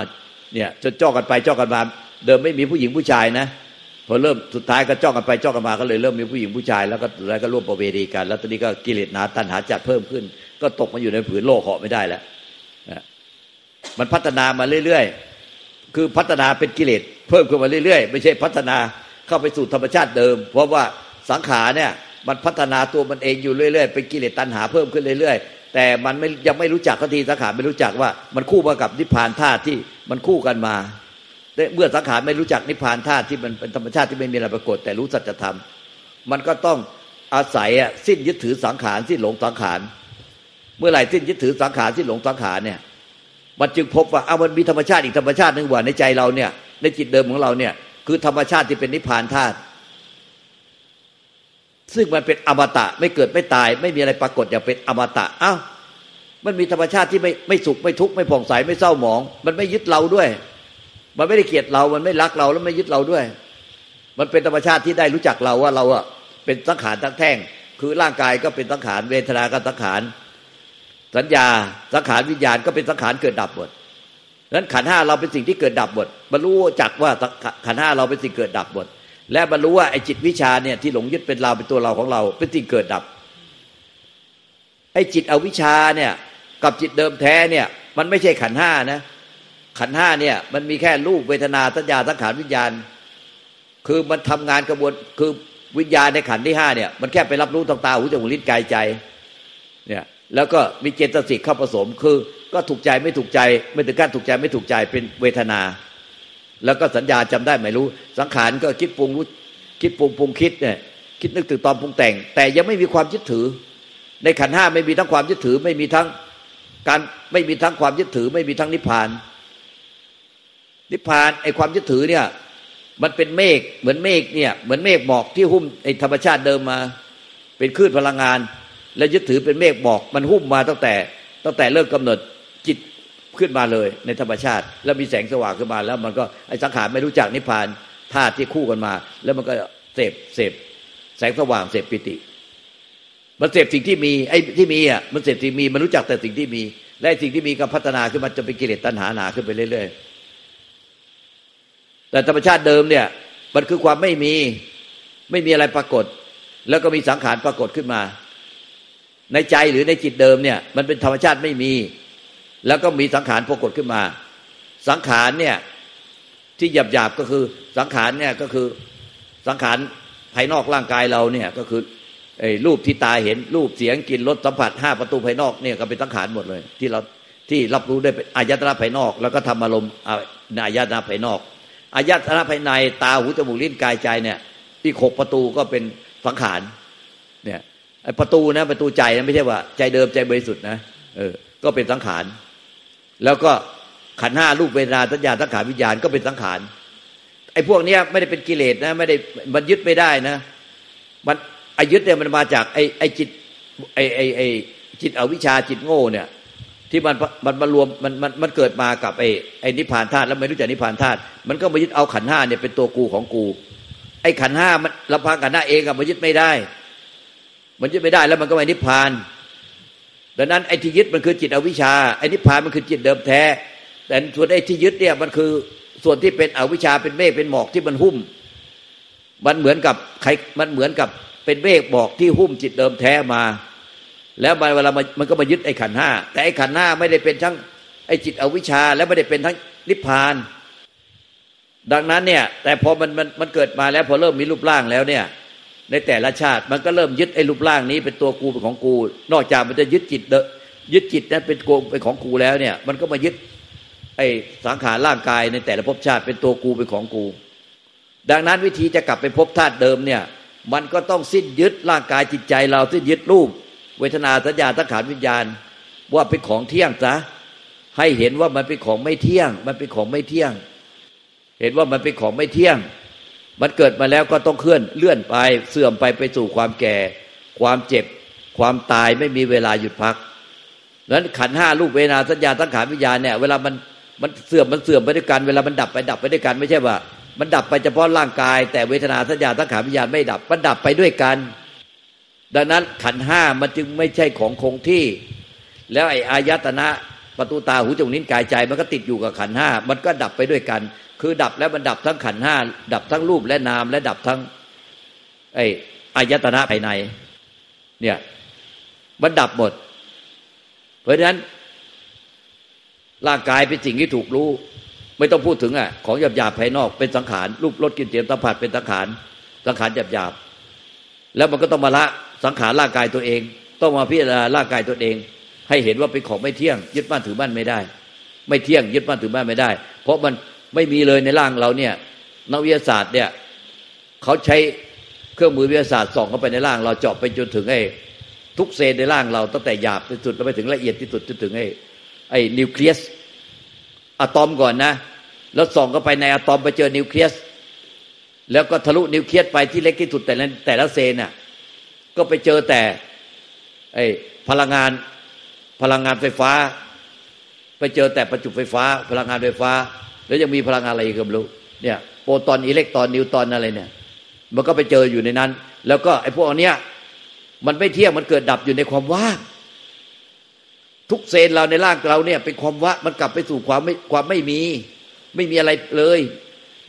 เนี่ยจะจ้องกันไปจ้องกันมาเดิมไม่มีผู้หญิงผู้ชายนะพอเริ่มสุดท้ายก็จ้องกันไปจ้องกันมาก็เลยเริ่มมีผู้หญิงผู้ชายแล้วก็แล้วก็ร่วมประเวณีกันแล้วตอนนี้ก็กิเลสหนาตัณหาจัดเพิ่มขึ้นก็ตกมาอยู่ในผืนโลกเหาะไม่ได้แล้วมันพัฒนามาเรื่อยๆคือพัฒนาเป็นกิเลสเพิ่มขึ้นมาเรื่อยๆไม่ใช่พัฒนาเข้าไปสู่ธรรมชาติเดิมเพราะว่าสังขารเนี่ยมันพัฒนาตัวมันเองอยู่เรื่อยๆเป็นกิเลสตัณหาเพิ่มขึ้นเรื่อยๆแต่มันไม่ยังไม่รู้จักสักทีสังขารไม่รู้จักว่ามันคู่มากับนิพพานธาตุที่มันคู่กันมาเมื่อสังขารไม่รู้จักนิพพานธาตุที่มันเป็นธรรมชาติที่ไม่มีอะไรปรากฏแต่รู้สัจธรรมมันก็ต้องอาศัยสิ้นยึดถือสังขารสิ้นหลงสังขารเมื่อไหร่สิ้นยึดถือสังขารสิ้นหลงสังขารเนี่ยมันจึงพบว่าเอามันมีธรรมชาติอีกธรรมชาติหนึ่งว่าในใจเราเนี่ยในจิตเดิมของเราเนี่ยคือธรรมชาติที่เป็นนิพพานธาตุซึ่งมันเป็นอมตะไม่เกิดไม่ตายไม่มีอะไรปรากฏอย่างเป็นอมตะอ้าวมันมีธรรมชาติที่ไม่ไม่สุขไม่ทุกข์ไม่ผ่องใสไม่เศร้าหมองมันไม่ยึดเราด้วยมันไม่ได้เกลียดเรามันไม่รักเราแล้วไม่ยึดเราด้วยมันเป็นธรรมชาติที่ได้รู้จักเราว่าเราอ่ะเป็นสังขารทั้งแท่งคือร่างกายก็เป็นสังขารเวทนาก็สังขารสัญญาสังขารวิญญาณก็เป็นสังขารเกิดดับหมดนั้นขันธ์ห้าเราเป็นสิ่งที่เกิดดับหมดมันรู้จักว่าขันธ์ห้าเราเป็นสิ่งเกิดดับหมดและมันรู้ว่าไอ้จิตวิชาเนี่ยที่หลงยึดเป็นเราเป็นตัวเราของเราเป็นสิ่งเกิดดับไอ้จิตอวิชชาเนี่ยกับจิตเดิมแท้เนี่ยมันไม่ใช่ขันธ์ห้านะขันธ์ห้าเนี่ยมันมีแค่รูปเวทนาสัญญาสังขารวิญญาณคือมันทำงานกระบวนคือวิญญาณในขันธ์ที่ห้าเนี่ยมันแค่ไปรับรู้ทางตาหูจมูกลิ้นกายใจเนี่ยแล้วก็มีเจตสิกเข้าผสมคือก็ถูกใจไม่ถูกใจไม่ถึงการถูกใจไม่ถูกใจเป็นเวทนาแล้วก็สัญญาจำได้ไม่รู้สังขารก็คิดปรุงรู้คิดปรุงปรุงคิดเนี่ยคิดนึกถึงตอนปรุงแต่งแต่ยังไม่มีความยึดถือในขันธ์ห้าไม่มีทั้งความยึดถือไม่มีทั้งการไม่มีทั้งความยึดถือไม่มีทั้งนิพพานนิพพานไอ้ความยึดถือเนี่ยมันเป็นเมฆเหมือนเมฆเนี่ยเหมือนเมฆหมอกที่หุ้มไอ้ธรรมชาติเดิมมาเป็นคลื่นพลังงานและยึดถือเป็นเมฆหมอกมันหุ้มมาตั้งแต่ตั้งแต่เริ่มกำเนิดจิตขึ้นมาเลยในธรรมชาติแล้วมีแสงสว่างขึ้นมาแล้วมันก็ไอ้สังขารไม่รู้จักนิพพานธาตุที่คู่กันมาแล้วมันก็เสพเสพแสงสว่างเสพปิติมันเสพสิ่งที่มีไอ้ที่มีอ่ะมันเสพสิ่งมีมันรู้จักแต่สิ่งที่มีและสิ่งที่มีก็พัฒนาขึ้นมาจนเป็นกิเลสตัณหาหนาขึ้นไปเรื่อยๆแต่ธรรมชาติเดิมเนี่ยมันคือความไม่มีไม่มีอะไรปรากฏแล้วก็มีสังขารปรากฏขึ้นมาในใจหรือในจิตเดิมเนี่ยมันเป็นธรรมชาติไม่มีแล้วก็มีสังขารปรากฏขึ้นมาสังขารเนี่ยที่หยาบๆก็คือสังขารเนี่ยก็คือสังขารภายนอกร่างกายเราเนี่ยก็คือไอ้รูปที่ตาเห็นรูปเสียงกลิ่นรสสัมผัสห้าประตูภายนอกเนี่ยก็เป็นสังขารหมดเลยที่เราที่รับรู้ได้เป็นอายตนะภายนอกแล้วก็ธรรมอารมณ์อายตนะภายนอกอายตนะภายในตาหูจมูกลิ้นกายใจเนี่ยอีกหกประตูก็เป็นสังขารเนี่ยไอ้ประตูนะประตูใจนะไม่ใช่ว่าใจเดิมใจบริสุทธิ์นะ เออก็เป็นสังขารแล้วก็ขันธ์ห้ารูปเวทนาสัญญาสังขารวิญญาณก็เป็นสังขารไอ้พวกเนี้ยไม่ได้เป็นกิเลสนะไม่ได้มันยึดไม่ได้นะมันไอ้ยึดเนี่ยมันมาจากไอ้ไอ้จิตไอ้ไอ้ไอ้จิตอวิชชาจิตโง่เนี่ยที่มันมันมารวมมันมันมันเกิดมากับไอ้ไอ้นิพพานธาตุแล้วไม่รู้จักนิพพานธาตุมันก็มายึดเอาขันธ์ห้าเนี่ยเป็นตัวกูของกูไอ้ขันธ์ห้ามันลำพังขันธ์ห้าเองอะมันยึดไม่ได้มันยึดไม่ได้แล้วมันก็ไม่นิพพานดังนั้นไอ้ที่ยึดมันคือจิตอวิชชาไอ้นิพพานมันคือจิตเดิมแท้แต่ส่วนไอ้ที่ยึดเนี่ยมันคือส่วนที่เป็นอวิชชาเป็นเมฆเป็นหมอกที่มันหุ้มมันเหมือนกับใครมันเหมือนกับเป็นเมฆหมอกที่หุ้มจิตเดิมแท้มาแล้วเวลามันก็มายึดไอ้ขันธ์ห้าแต่ไอ้ขันธ์ห้าไม่ได้เป็นทั้งไอ้จิตอวิชชาแล้วไม่ได้เป็นทั้งนิพพานดังนั้นเนี่ยแต่พอมันมันมันเกิดมาแล้วพอเริ่มมีรูปร่างแล้วเนี่ยในแต่ละชาติมันก็เริ่มยึดไอ้รูปร่างนี้เป็นตัวกูเป็นของกูนอกจากมันจะยึดจิตยึดจิตนั้นเป็นกูเป็นของกูแล้วเนี่ยมันก็มายึดไอ้สังขารร่างกายในแต่ละภพชาติเป็นตัวกูเป็นของกูดังนั้นวิธีจะกลับไปพบธาตุเดิมเนี่ยมันก็ต้องสิ้นยึดร่างกายจิตใจเราสิ้นยึดรูปเวทนาสัญญาสังขารวิญญาณว่าเป็นของเที่ยงซะให้เห็นว่ามันเป็นของไม่เที่ยงมันเป็นของไม่เที่ยงเห็นว่ามันเป็นของไม่เที่ยงมันเกิดมาแล้วก็ต้องเคลื่อนเลื่อนไปเสื่อมไปไปสู่ความแก่ความเจ็บความตายไม่มีเวลาหยุดพักนั้นขันธ์ห้ารูปเวทนาสัญญาสังขารวิญญาณเนี่ยเวลามันมันเสื่อมมันเสื่อมไปด้วยกันเวลามันดับไปดับไปด้วยกันไม่ใช่ว่ามันดับไปเฉพาะร่างกายแต่เวทนาสัญญาสังขารวิญญาณไม่ดับมันดับไปด้วยกันดังนั้นขันธ์ห้ามันจึงไม่ใช่ของคงที่แล้วไอ้อายตนะประตูตาหูจมูกนิ้นกายใจมันก็ติดอยู่กับขันธ์ห้ามันก็ดับไปด้วยกันคือดับแล้วมันดับทั้งขันธ์ห้าดับทั้งรูปและนามและดับทั้งไอ้อายตนะภายในเนี่ยมันดับหมดเพราะฉะนั้นร่างกายเป็นสิ่งที่ถูกรู้ไม่ต้องพูดถึงอ่ะของหยาบๆภายนอกเป็นสังขารรูปรสกลิ่นเสียงสัมผัสเป็นสังขารสังขารหยาบๆแล้วมันก็ต้องมาละสังขารร่างกายตัวเองต้องมาพิจารณาร่างกายตัวเองให้เห็นว่าเป็นของไม่เที่ยงยึดมั่นถือมั่นไม่ได้ไม่เที่ยงยึดมั่นถือมั่นไม่ได้เพราะมันไม่มีเลยในร่างเราเนี่ยนักวิทยาศาสตร์เนี่ยเขาใช้เครื่องมือวิทยาศาสตร์ส่องเข้าไปในร่างเราเจาะไปจนถึงไอ้ทุกเซลในร่างเราตั้งแต่หยาบที่สุดแล้วไปถึงละเอียดที่สุดจนถึงไอ้ไอ้นิวเคลียสอะตอมก่อนนะแล้วส่องเข้าไปในอะตอมไปเจอนิวเคลียสแล้วก็ทะลุนิวเคลียสไปที่เล็กที่สุดแต่ละแต่ละเซลน่ะก็ไปเจอแต่ไอ้พลังงานพลังงานไฟฟ้าไปเจอแต่ประจุไฟฟ้าพลังงานไฟฟ้าแล้วยังมีพลังงานอะไรอีกก็ไม่รู้เนี่ยโปรตอนอิเล็กตรอนนิวตรอนอะไรเนี่ยมันก็ไปเจออยู่ในนั้นแล้วก็ไอ้พวกเนี้ยมันไม่เที่ยงมันเกิดดับอยู่ในความว่างทุกเซลล์เราในร่างเราเนี่ยเป็นความว่างมันกลับไปสู่ความไม่ความไม่มีไม่มีอะไรเลย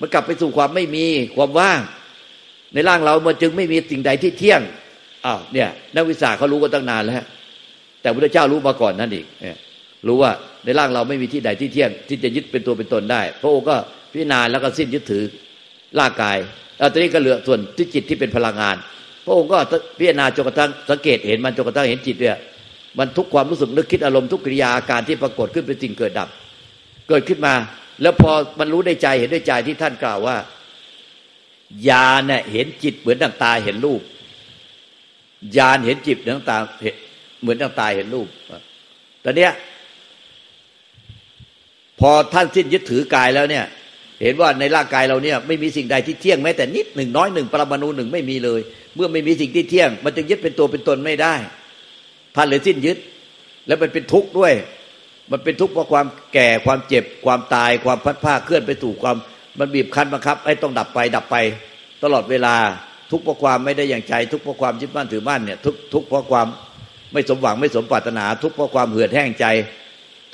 มันกลับไปสู่ความไม่มีความว่างในร่างเรามันจึงไม่มีสิ่งใดที่เที่ยงอ้าวเนี่ยนักวิชาเขารู้กันตั้งนานแล้วแต่พระเจ้ารู้มาก่อนนั่นอีกรู้ว่าในร่างเราไม่มีที่ใดที่เที่ยงที่จะยึดเป็นตัวเป็นตนได้พระองค์ก็พิจารณาแล้วก็สิ้นยึดถือร่างกายเอาตอนนี้ก็เหลือส่วนที่จิตที่เป็นพลังงานพระองค์ก็พิจารณาจนกระทั่งสังเกตเห็นมันจนกระทั่งเห็นจิตเนี่ยมันทุกความรู้สึกนึกคิดอารมณ์ทุกกิริยาอาการที่ปรากฏขึ้นเป็นสิ่งเกิดดับเกิดขึ้นมาแล้วพอมันรู้ในใจเห็นด้วยใจที่ท่านกล่าวว่าญาณเนี่ยเห็นจิตเหมือนดั่งตาเห็นรูปญาณเห็นจิตเหมือนดั่งตาเหมือนดั่งตาเห็นรูปตอนเนี้ยพอท่านสิ้นยึดถือกายแล้วเนี่ยเห็นว่าในร่างกายเราเนี่ยไม่มีสิ่งใดที่เที่ยงแม้แต่นิดหนึ่งน้อยหนึ่งปรมาณูหนึ่งไม่มีเลยเมื่อไม่มีสิ่งที่เที่ยงมันจึงยึดเป็นตัวเป็นตนไม่ได้ท่านเลยสิ้นยึดแล้วมันเป็นทุกข์ด้วยมันเป็นทุกข์เพราะความแก่ความเจ็บความตายความพัดพาเคลื่อนไปสู่ความมันบีบคั้นบังคับให้ต้องดับไปดับไปตลอดเวลาทุกข์เพราะความไม่ได้อย่างใจทุกข์เพราะความยึดมั่นถือมั่นเนี่ยทุกข์ทุกข์เพราะความไม่สมหวังไม่สมปรารถนาทุกข์เพราะความเหือดแห้งใจ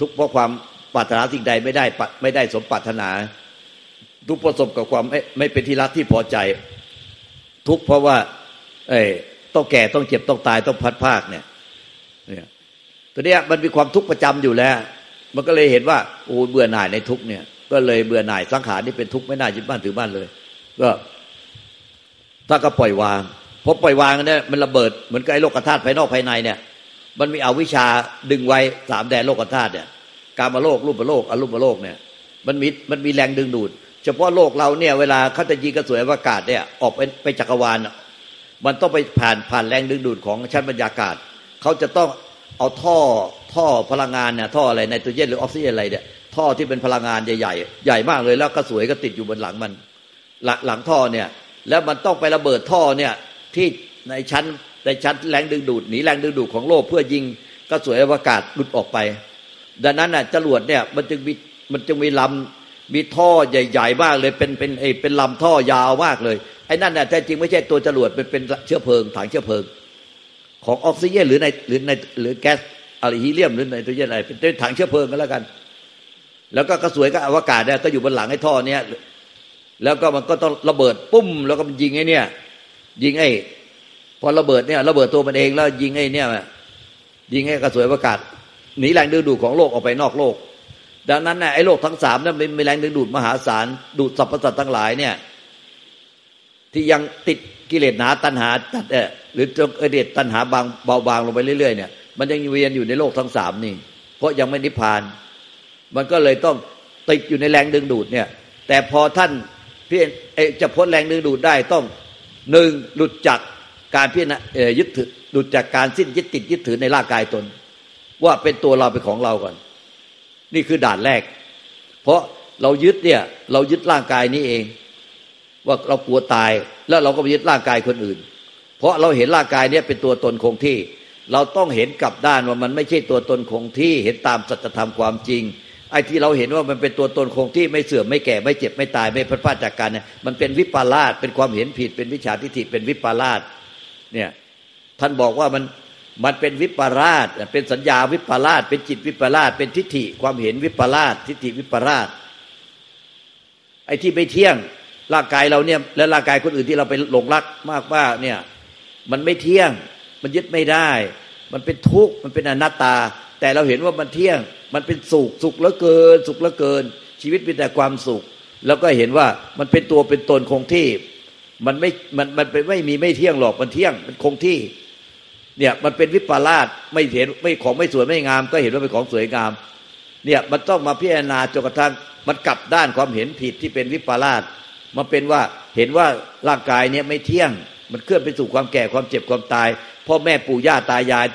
ทุกข์เพราะความปรารถนาสิ่งใดไม่ได้ไม่ได้สมปรารถนาทุกประสบกับความไม่ไม่เป็นที่รักที่พอใจทุกเพราะว่าเอ้ยต้องแก่ต้องเจ็บต้องตายต้องพัดพากเนี่ยเนี่ยตัวเนี้ยมันมีความทุกข์ประจำอยู่แล้วมันก็เลยเห็นว่าโอ้เบื่อหน่ายในทุกเนี่ยก็เลยเบื่อหน่ายสังขารที่เป็นทุกข์ไม่น่ายึดบ้านถือบ้านเลยก็ถ้าก็ปล่อยวางพอปล่อยวางเนี่ยมันระเบิดเหมือนกับไอ้โลกธาตุภายนอกภายในเนี่ยมันมีอวิชชาดึงไว้สามแดนโลกธาตุเนี่ยกามโลกรูปโลกอรูปโลกเนี่ยมันมีมันมีแรงดึงดูดเฉพาะโลกเราเนี่ยเวลาเขาจะยิงกระสวยอวกาศเนี่ยออกไปไปจักรวาลมันต้องไปผ่านผ่านแรงดึงดูดของชั้นบรรยากาศเขาจะต้อง เอาท่อท่อพลังงานเนี่ยท่ออะไรไนโตรเจนหรือออกซิเจนอะไรเนี่ยท่อที่เป็นพลังงานใหญ่ๆใหญ่มากเลยแล้วกระสวยก็ติดอยู่บนหลังมันหลังหลังท่อเนี่ยแล้วมันต้องไประเบิดท่อเนี่ยที่ในชั้นในชั้นแรงดึงดูดหนีแรงดึงดูดของโลกเพื่อยิงกระสวยอวกาศหลุดออกไปดังนั้นน่ะจรวดเนี่ยมันจึงมีมันจึงมีลำมีท่อใหญ่ๆมากเลยเป็นเป็นไอ้เป็นลำท่อยาวมากเลยไอ้นั่นน่ะแท้จริงไม่ใช่ตัวจรวดมันเป็นเชื้อเพลิงถังเชื้อเพลิงของออกซิเจนหรือในหรือในหรือแก๊สอะฮีเลียมหรือไนโตรเจนอะไรเป็นถังเชื้อเพลิงกันแล้วกันแล้วก็กระสวยกับอวกาศเนี่ยก็อยู่บนหลังไอ้ท่อเนี้ยแล้วก็มันก็ต้องระเบิดปุ้มแล้วก็มันยิงไอ้เนี่ยยิงไอ้พอระเบิดเนี่ยระเบิดตัวมันเองแล้วยิงไอ้เนี่ยยิงไอ้กระสวยอวกาศหนีแรงดึงดูดของโลกออกไปนอกโลกดังนั้นน่ะไอ้โลกทั้งสามเนี่ยมีแรงดึงดูดมหาศาลดูดสรรพสัตว์ทั้งหลายเนี่ยที่ยังติดกิเลสหนาตัณหาตัดเอ่อหรือจงเอเดตตัณหาบางเบาบางลงไปเรื่อยๆเนี่ยมันยังเวียนอยู่ในโลกทั้งสามนี่เพราะยังไม่นิพพานมันก็เลยต้องติดอยู่ในแรงดึงดูดเนี่ยแต่พอท่านพี่เอจะพ้นแรงดึงดูดได้ต้องหนึ่งหลุดจากการพี่นะเอยึดถือหลุดจากการสิ้นยึดติดยึดถือในร่างกายตนว่าเป็นตัวเราเป็นของเราก่อนนี่คือด่านแรกเพราะเรายึดเนี่ยเรายึดร่างกายนี้เองว่าเรากลัวตายแล้วเราก็ไปยึดร่างกายคนอื่นเพราะเราเห็นร่างกายนี้เป็นตัวตนคงที่เราต้องเห็นกลับด้านว่ามันไม่ใช่ตัวตนคงที่เห็นตามสัจธรรมความจริงไอ้ที่เราเห็นว่ามันเป็นตัวตนคงที่ไม่เสื่อมไม่แก่ไม่เจ็บไม่ตายไม่พัดพรากจากกันเนี่ยมันเป็นวิปลาสเป็นความเห็นผิดเป็นวิชาทิฏฐิเป็นวิปลาสเนี่ยท่านบอกว่ามันมันเป็นวิปลาสเป็นสัญญาวิปลาสเป็นจิตวิปลาสเป็นทิฏฐิความเห็นวิปลาสทิฏฐิวิปลาสไอ้ที่ไม่เที่ยงร่างกายเราเนี่ยและร่างกายคนอื่นที่เราไปหลงรักมากว่าเนี่ยมันไม่เที่ยงมันยึดไม่ได้มันเป็นทุกข์มันเป็นอนัตตาแต่เราเห็นว่ามันเที่ยงมันเป็นสุขสุขเหลือเกินสุขเหลือเกินชีวิตมีแต่ความสุขแล้วก็เห็นว่ามันเป็นตัวเป็นตนคงที่มันไม่มันมันเป็นไม่มีไม่เที่ยงหรอกมันเที่ยงมันคงที่เนี่ยมันเป็นวิปลาสไม่เห็นไม่ของไม่สวยไม่งามก็เห็นว่าเป็นของสวยงามเนี่ยมันต้องมาพิจารณาจนกระทั่งมันกลับด้านความเห็นผิดที่เป็นวิปลาสมาเป็นว่าเห็นว่าร่างกายเนี่ยไม่เที่ยงมันเคลื่อนไปสู่ความแก่ความเจ็บความตายพ่อแม่ปู่ย่าตายาย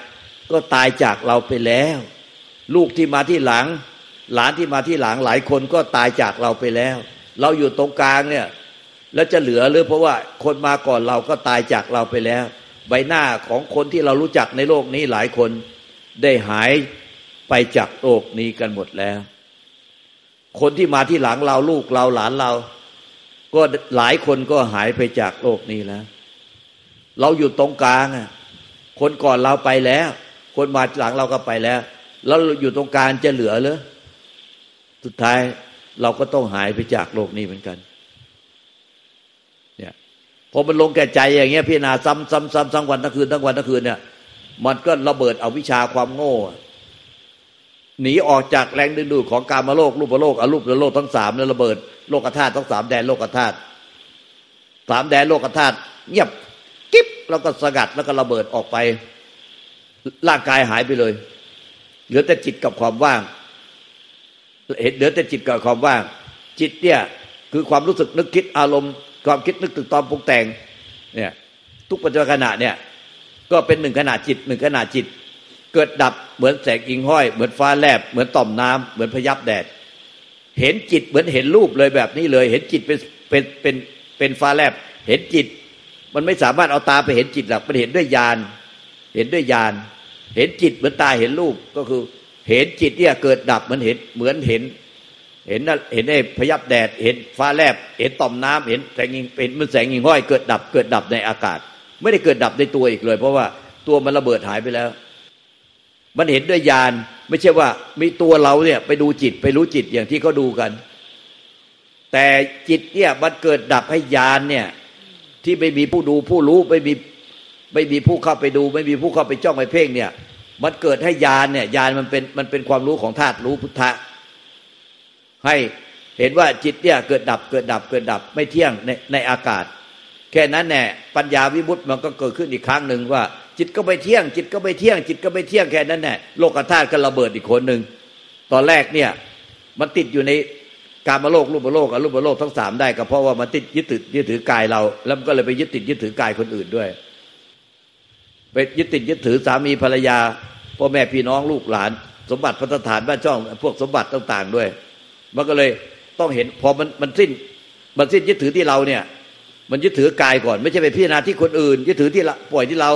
ก็ตายจากเราไปแล้วลูกที่มาที่หลังหลานที่มาที่หลังหลายคนก็ตายจากเราไปแล้วเราอยู่ตรงกลางเนี่ยแล้วจะเหลือหรือเพราะว่าคนมาก่อนเราก็ตายจากเราไปแล้วใบหน้าของคนที่เรารู้จักในโลกนี้หลายคนได้หายไปจากโลกนี้กันหมดแล้วคนที่มาที่หลังเราลูกเราหลานเราก็หลายคนก็หายไปจากโลกนี้แล้วเราอยู่ตรงกลางอ่ะคนก่อนเราไปแล้วคนมาหลังเราก็ไปแล้วแล้วอยู่ตรงกลางจะเหลือเหรอสุดท้ายเราก็ต้องหายไปจากโลกนี้เหมือนกันเนี่ยพอมันลงแก่ใจอย่างเงี้ยพิจารณาซ้ำซ้ำซ้ำทั้งวันทั้งคืนทั้งวันทั้งคืนเนี่ยมันก็ระเบิดอวิชชาความโง่หนีออกจากแรงดึงดูดของกามโลกรูปโลกอรูปโลกทั้งสามแล้วระเบิดโลกธาตุทั้งสามแดนโลกธาตุสามแดนโลกธาตุเงียบกิ๊บแล้วก็สกัดแล้วก็ระเบิดออกไปร่างกายหายไปเลยเหลือแต่จิตกับความว่างเห็นเหลือแต่จิตกับความว่างจิตเนี่ยคือความรู้สึกนึกคิดอารมณ์ความคิดนึกถึงตอนปรุงแต่งเนี่ยทุกปัจจุบันขณะเนี่ยก็เป็นหนึ่งขณะจิตหนึ่งขณะจิตเกิดดับเหมือนแสงอิงห้อยเหมือนฟ้าแลบเหมือนต่อมน้ำเหมือนพยับแดดเห็นจิตเหมือนเห็นรูปเลยแบบนี้เลยเห็นจิตเป็นเป็นเป็นเป็นฟ้าแลบเห็นจิตมันไม่สามารถเอาตาไปเห็นจิตหรอกมันเห็นด้วยญาณเห็นด้วยญาณเห็นจิตเหมือนตาเห็นรูปก็คือเห็นจิตเนี่ยเกิดดับมันเห็นเหมือนเห็นเห็นเห็นไอ้พยับแดดเห็นฟ้าแลบเห็นต่อมน้ำเห็นแสงยิงเป็นมันแสงยิงห้อยเกิดดับเกิดดับในอากาศไม่ได้เกิดดับในตัวอีกเลยเพราะว่าตัวมันระเบิดหายไปแล้วมันเห็นด้วยญาณไม่ใช่ว่ามีตัวเราเนี่ยไปดูจิตไปรู้จิตอย่างที่เขาดูกันแต่จิตเนี่ยมันเกิดดับให้ญาณเนี่ยที่ไม่มีผู้ดูผู้รู้ไม่มีไม่มีผู้เข้าไปดูไม่มีผู้เข้าไปจ้องไปเพ่งเนี่ยมันเกิดให้ญาณเนี่ยญาณมันเป็นมันเป็นความรู้ของธาตุรู้พุทธะให้เห็นว่าจิตเนี่ยเกิดดับเกิดดับเกิดดับไม่เที่ยงในในอากาศแค่นั้นแน่ปัญญาวิมุตติมันก็เกิดขึ้นอีกครั้งนึงว่าจิตก็ไม่เที่ยงจิตก็ไม่เที่ยงจิตก็ไม่เที่ยงแค่นั้นแน่โลกธาตุก็ระเบิดอีกคนนึงตอนแรกเนี่ยมันติดอยู่ในกามโลกรูปโลกอรูปโลกทั้งสามได้ก็เพราะว่ามันติดยึดติดยึดถือกายเราแล้วมันก็เลยไปยึดติดยึดถือกายคนอื่นด้วยไปยึดติดยึดถือสามีภรรยา พ่อแม่พี่น้องลูกหลานสมบัติพัฒฐานบ้านช่องพวกสมบัติต่างๆด้วยมันก็เลยต้องเห็นพอมันมันสิ้นมันสิ้นยึดถือที่เราเนี่ยมันยึดถือกายก่อนไม่ใช่ไปพิจารณาที่คนอื่นยึดถือที่ปล่อยที่เรา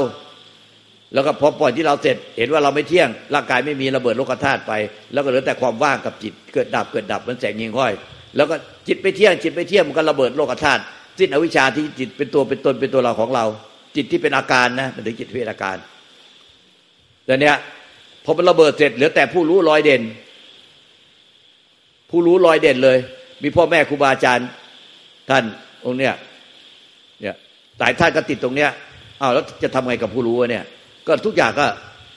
แล้วก็พอปล่อยที่เราเสร็จเห็นว่าเราไม่เที่ยงร่างกายไม่มีระเบิดโลกธาตุไปแล้วก็เหลือแต่ความว่างกับจิตเกิดดับเกิดดับมันแสงยิงห้อยแล้วก็จิตไม่เที่ยงจิตไม่เที่ยงมันก็ระเบิดโลกธาตุสิ้นอวิชชาที่จิตเป็นตัวเป็นตนเป็นตัวเราของเราจิตที่เป็นอาการนะมันถึงจิตเป็นอาการแต่เนี้ยพอมันระเบิดเสร็จเหลือแต่ผู้รู้ลอยเด่นผู้รู้ลอยเด่นเลยมีพ่อแม่ครูบาอาจารย์ท่านองค์เนี้ยเนี่ยสายท่านก็ติดตรงเนี้ยอ้าวแล้วจะทำไงกับผู้รู้เนี่ยก็ทุกอย่างก็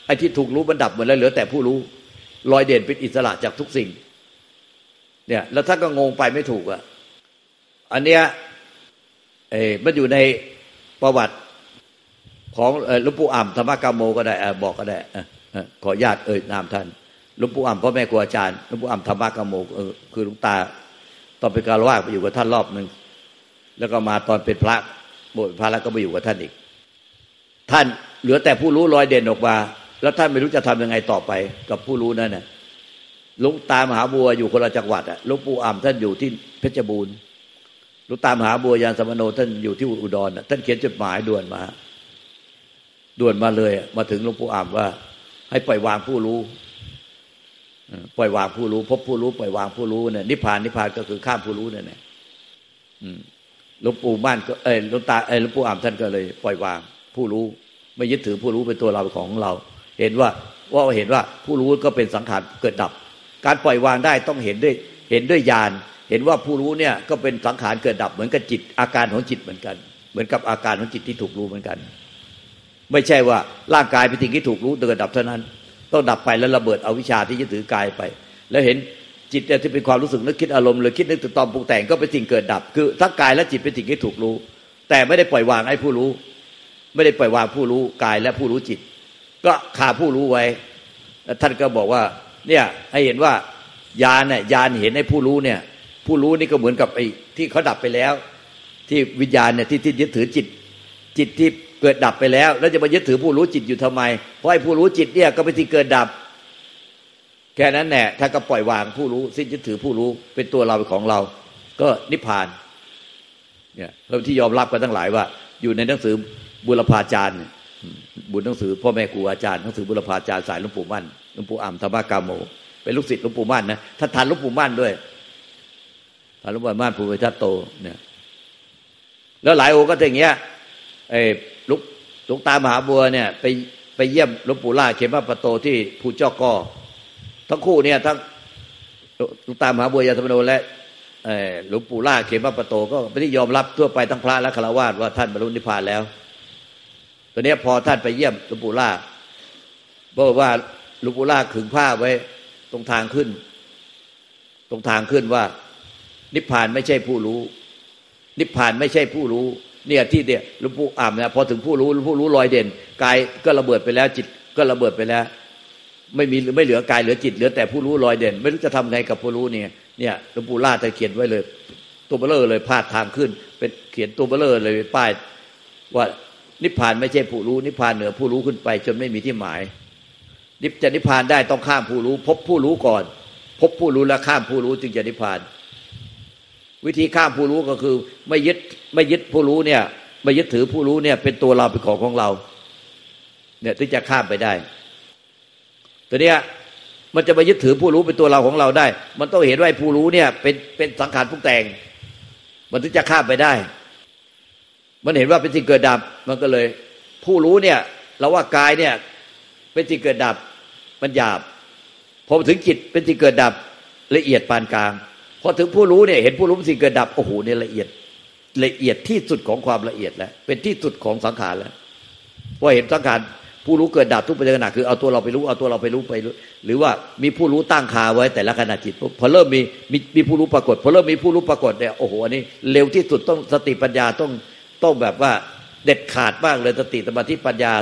ไอ้ที่ถูกรู้มันดับหมดแล้วเหลือแต่ผู้รู้ลอยเด่นเป็นอิสระจากทุกสิ่งเนี่ยแล้วท่านก็งงไปไม่ถูกอ่ะอันเนี้ยเอ้มันอยู่ในประวัติของหลวงปู่อ่ำธรรมกาโมก็ได้บอกก็ได้ขอญาติเอ่ยนามท่านหลวงปู่อ่ำพ่อแม่ครูอาจารย์หลวงปู่อ่ำธรรมกาโมคือหลวงตาตอนเป็นคารวะไปอยู่กับท่านรอบนึงแล้วก็มาตอนเป็นพระโบสถ์พระแล้วก็ไปอยู่กับท่านอีกท่านเหลือแต่ผู้รู้ลอยเด่นออกมาแล้วท่านไม่รู้จะทำยังไงต่อไปกับผู้รู้นั่นน่ะหลวงตามหาบัวอยู่คนละจังหวัดอ่ะหลวงปู่อ่ำท่านอยู่ที่เพชรบูรณ์หลวงตามหาบัวยานสมโนท่านอยู่ที่อุดรน่ะท่านเขียนจดหมายด่วนมาด่วนมาเลยมาถึงหลวงปู่อ่ำว่าให้ปล่อยวางผู้รู้ปล่อยวางผู้รู้พบผู้รู้ปล่อยวางผู้รู้เนี่ยนิพพานนิพพานก็คือข้ามผู้รู้เนี่ยนะหลวงปู่มั่นก็เอ้ยหลวงตาเอ้ยหลวงปู่อ่ำท่านก็เลยปล่อยวางผู้รู้ไม่ยึดถือผู้รู้เป็นตัวเราของเราเห็นว่าว่าเห็นว่าผู้รู้ก็เป็นสังขารเกิดดับการปล่อยวางได้ต้องเห็นด้วยเห็นด้วยญาณเห็นว่าผู้รู้เนี่ยก็เป็นสังขารเกิดดับเหมือนกับจิตอาการของจิตเหมือนกันเหมือนกับอาการของจิตที่ถูกรู้เหมือนกันไม่ใช่ว่าร่างกายเป็นสิ่งที่ถูกรู้เกิดดับเท่านั้นต้องดับไปแล้วระเบิดอวิชชาที่ยึดถือกายไปแล้วเห็นจิตเนี่ยที่เป็นความรู้สึกนึกคิดอารมณ์หรือคิดนึกติดตามปรุงแต่งก็เป็นสิ่งเกิดดับคือทั้งกายและจิตเป็นสิ่งที่ถูกรู้แต่ไม่ได้ปล่อยวางให้ผู้รู้ไม่ได้ปล่อยวางผู้รู้กายและผู้รู้จิตก็คาผู้รู้ไว้ท่านก็บอกว่าเนี่ยให้เห็นว่าญาณเนี่ยญาณเห็นให้ผู้รู้เนี่ยผู้รู้นี่ก็เหมือนกับไอ้ที่เขาดับไปแล้วที่วิญญาณเนี่ยที่ยึดถือจิตจิตที่เกิดดับไปแล้วแล้วจะมายึดถือผู้รู้จิตอยู่ทำไมเพราะไอ้ผู้รู้จิตเนี่ยก็เป็นที่เกิดดับแค่นั้นแหละถ้าก็ปล่อยวางผู้รู้สิ้นยึดถือผู้รู้เป็นตัวเราเป็นของเราก็นิพพานเนี่ยเราที่ยอมรับกันทั้งหลายว่าอยู่ในหนังสือบุรพาจารย์บุญหนังสือพ่อแม่ครูอาจารย์หนังสือบุรพาจารย์สายหลวงปู่มั่นหลวงปู่อ่ำธรรมกาโมเป็นลูกศิษย์หลวงปู่มั่นนะท่านทันหลวงปู่มั่นด้วยท่านหลวงปู่มั่นภูมิทัตโตเนี่ยแล้วหลายองค์ก็เป็นอย่างเงี้ยไอ้ลูกหลวงตามหาบัวเนี่ยไปไปเยี่ยมหลวงปู่ล่าเขมปะโตที่ภูเจ้าก้อทั้งคู่เนี่ยทั้งหลวงตามหาบัวยานสัมปันโนและไอ้หลวงปู่ล่าเขมปะโตก็ไม่ได้ยอมรับทั่วไปทั้งพระและฆราวาสว่าท่านบรรลุนิพพานแล้วตอนนี้พอท่านไปเยี่ยมหลวงปู่ล่าบอกว่าหลวงปู่ล่าขึงผ้าไว้ตรงทางขึ้นตรงทางขึ้นว่านิพพานไม่ใช่ผู้รู้นิพพานไม่ใช่ผู้รู้เนี่ยที่เนี่ยหลวงปู่อ่ำเนี่ยพอถึงผู้รู้ผู้รู้ลอยเด่นกายก็ระเบิดไปแล้วจิตก็ระเบิดไปแล้วไม่มีไม่เหลือกายเหลือจิตเหลือแต่ผู้รู้ลอยเด่นไม่รู้จะทำไงกับผู้รู้เนี่ยเนี่ยหลวงปู่ล่าจะเขียนไว้เลยตัวเบลอเลยพาดทางขึ้นเป็นเขียนตัวเบลอเลยเป็นป้ายว่านิพพานไม่ใช่ผู้รู้นิพพานเหนือผู้รู้ขึ้นไปจนไม่มีที่หมายนิพจะนิพพานได้ต้องข้ามผู้รู้พบผู้รู้ก่อนพบผู้รู้แล้วข้ามผู้รู้จึงจะนิพพานวิธีข้ามผู้รู้ก็คือไม่ยึดไม่ยึดผู้รู้เนี่ยไม่ยึดถือผู้รู้เนี่ยเป็นตัวเราเป็นของของเราเนี่ยถึงจะข้ามไปได้ตอนนี้มันจะมายึดถือผู้รู้เป็นตัวเราของเราได้มันต้องเห็นว่าผู้รู้เนี่ยเป็นเป็นสังขารปรุงแต่งมันถึงจะข้ามไปได้มันเห็นว่าเป็นสิ่งเกิดดับมันก็เลยผู้รู้เนี่ยเราว่ากายเนี่ยเป็นสิ่งเกิดดับมันหยาบพอถึงจิตเป็นสิ่งเกิดดับละเอียดปานกลางพอถึงผู้รู้เนี่ยเห็นผู้รู้เป็นสิ่งเกิดดับโอ้โหเนี่ยละเอียดละเอียดที่สุดของความละเอียดแล้วเป็นที่สุดของสังขารแล้วพอเห็นสังขารผู้รู้เกิดดับทุกปัจจุบันคือเอาตัวเราไปรู้เอาตัวเราไปรู้ไปรู้หรือว่ามีผู้รู้ตั้งคาไว้แต่ละขณะจิตพอเริ่มมีมีมีผู้รู้ปรากฏพอเริ่มมีผู้รู้ปรากฏเนี่ยโอ้โหอันนี้เร็วที่สุดต้องสติปัญญาต้องต้องแบบว่าเด็ดขาดมากเลยสติสมาธิปัญญา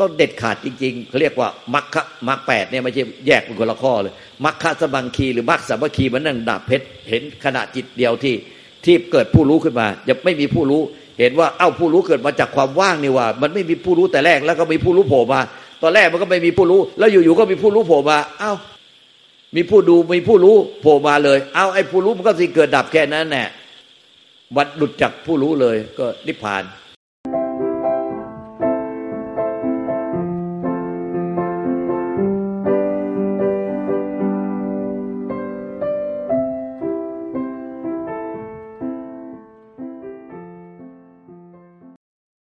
ต้องเด็ดขาดจริงๆเขาเรียกว่ามรรคมรรคแปดเนี่ยไม่ใช่แยกเป็นคนละข้อเลยมรรคสมังคีหรือมรรคสามัคคีมันนั่งดับเพชรเห็นขณะจิตเดียวที่ที่เกิดผู้รู้ขึ้นมายังไม่มีผู้รู้เห็นว่าเอ้าผู้รู้เกิดมาจากความว่างนี่ว่ามันไม่มีผู้รู้แต่แรกแล้วก็มีผู้รู้โผล่มา ตอนแรกมันก็ไม่มีผู้รู้แล้วอยู่ๆก็มีผู้รู้โผล่มาอ้าวมีผู้ดูมีผู้รู้โผล่มาเลยอ้าวไอ้ผู้รู้มันก็สิเกิดดับแค่นั้นแหละวัดหลุดจากผู้รู้เลยก็นิพพาน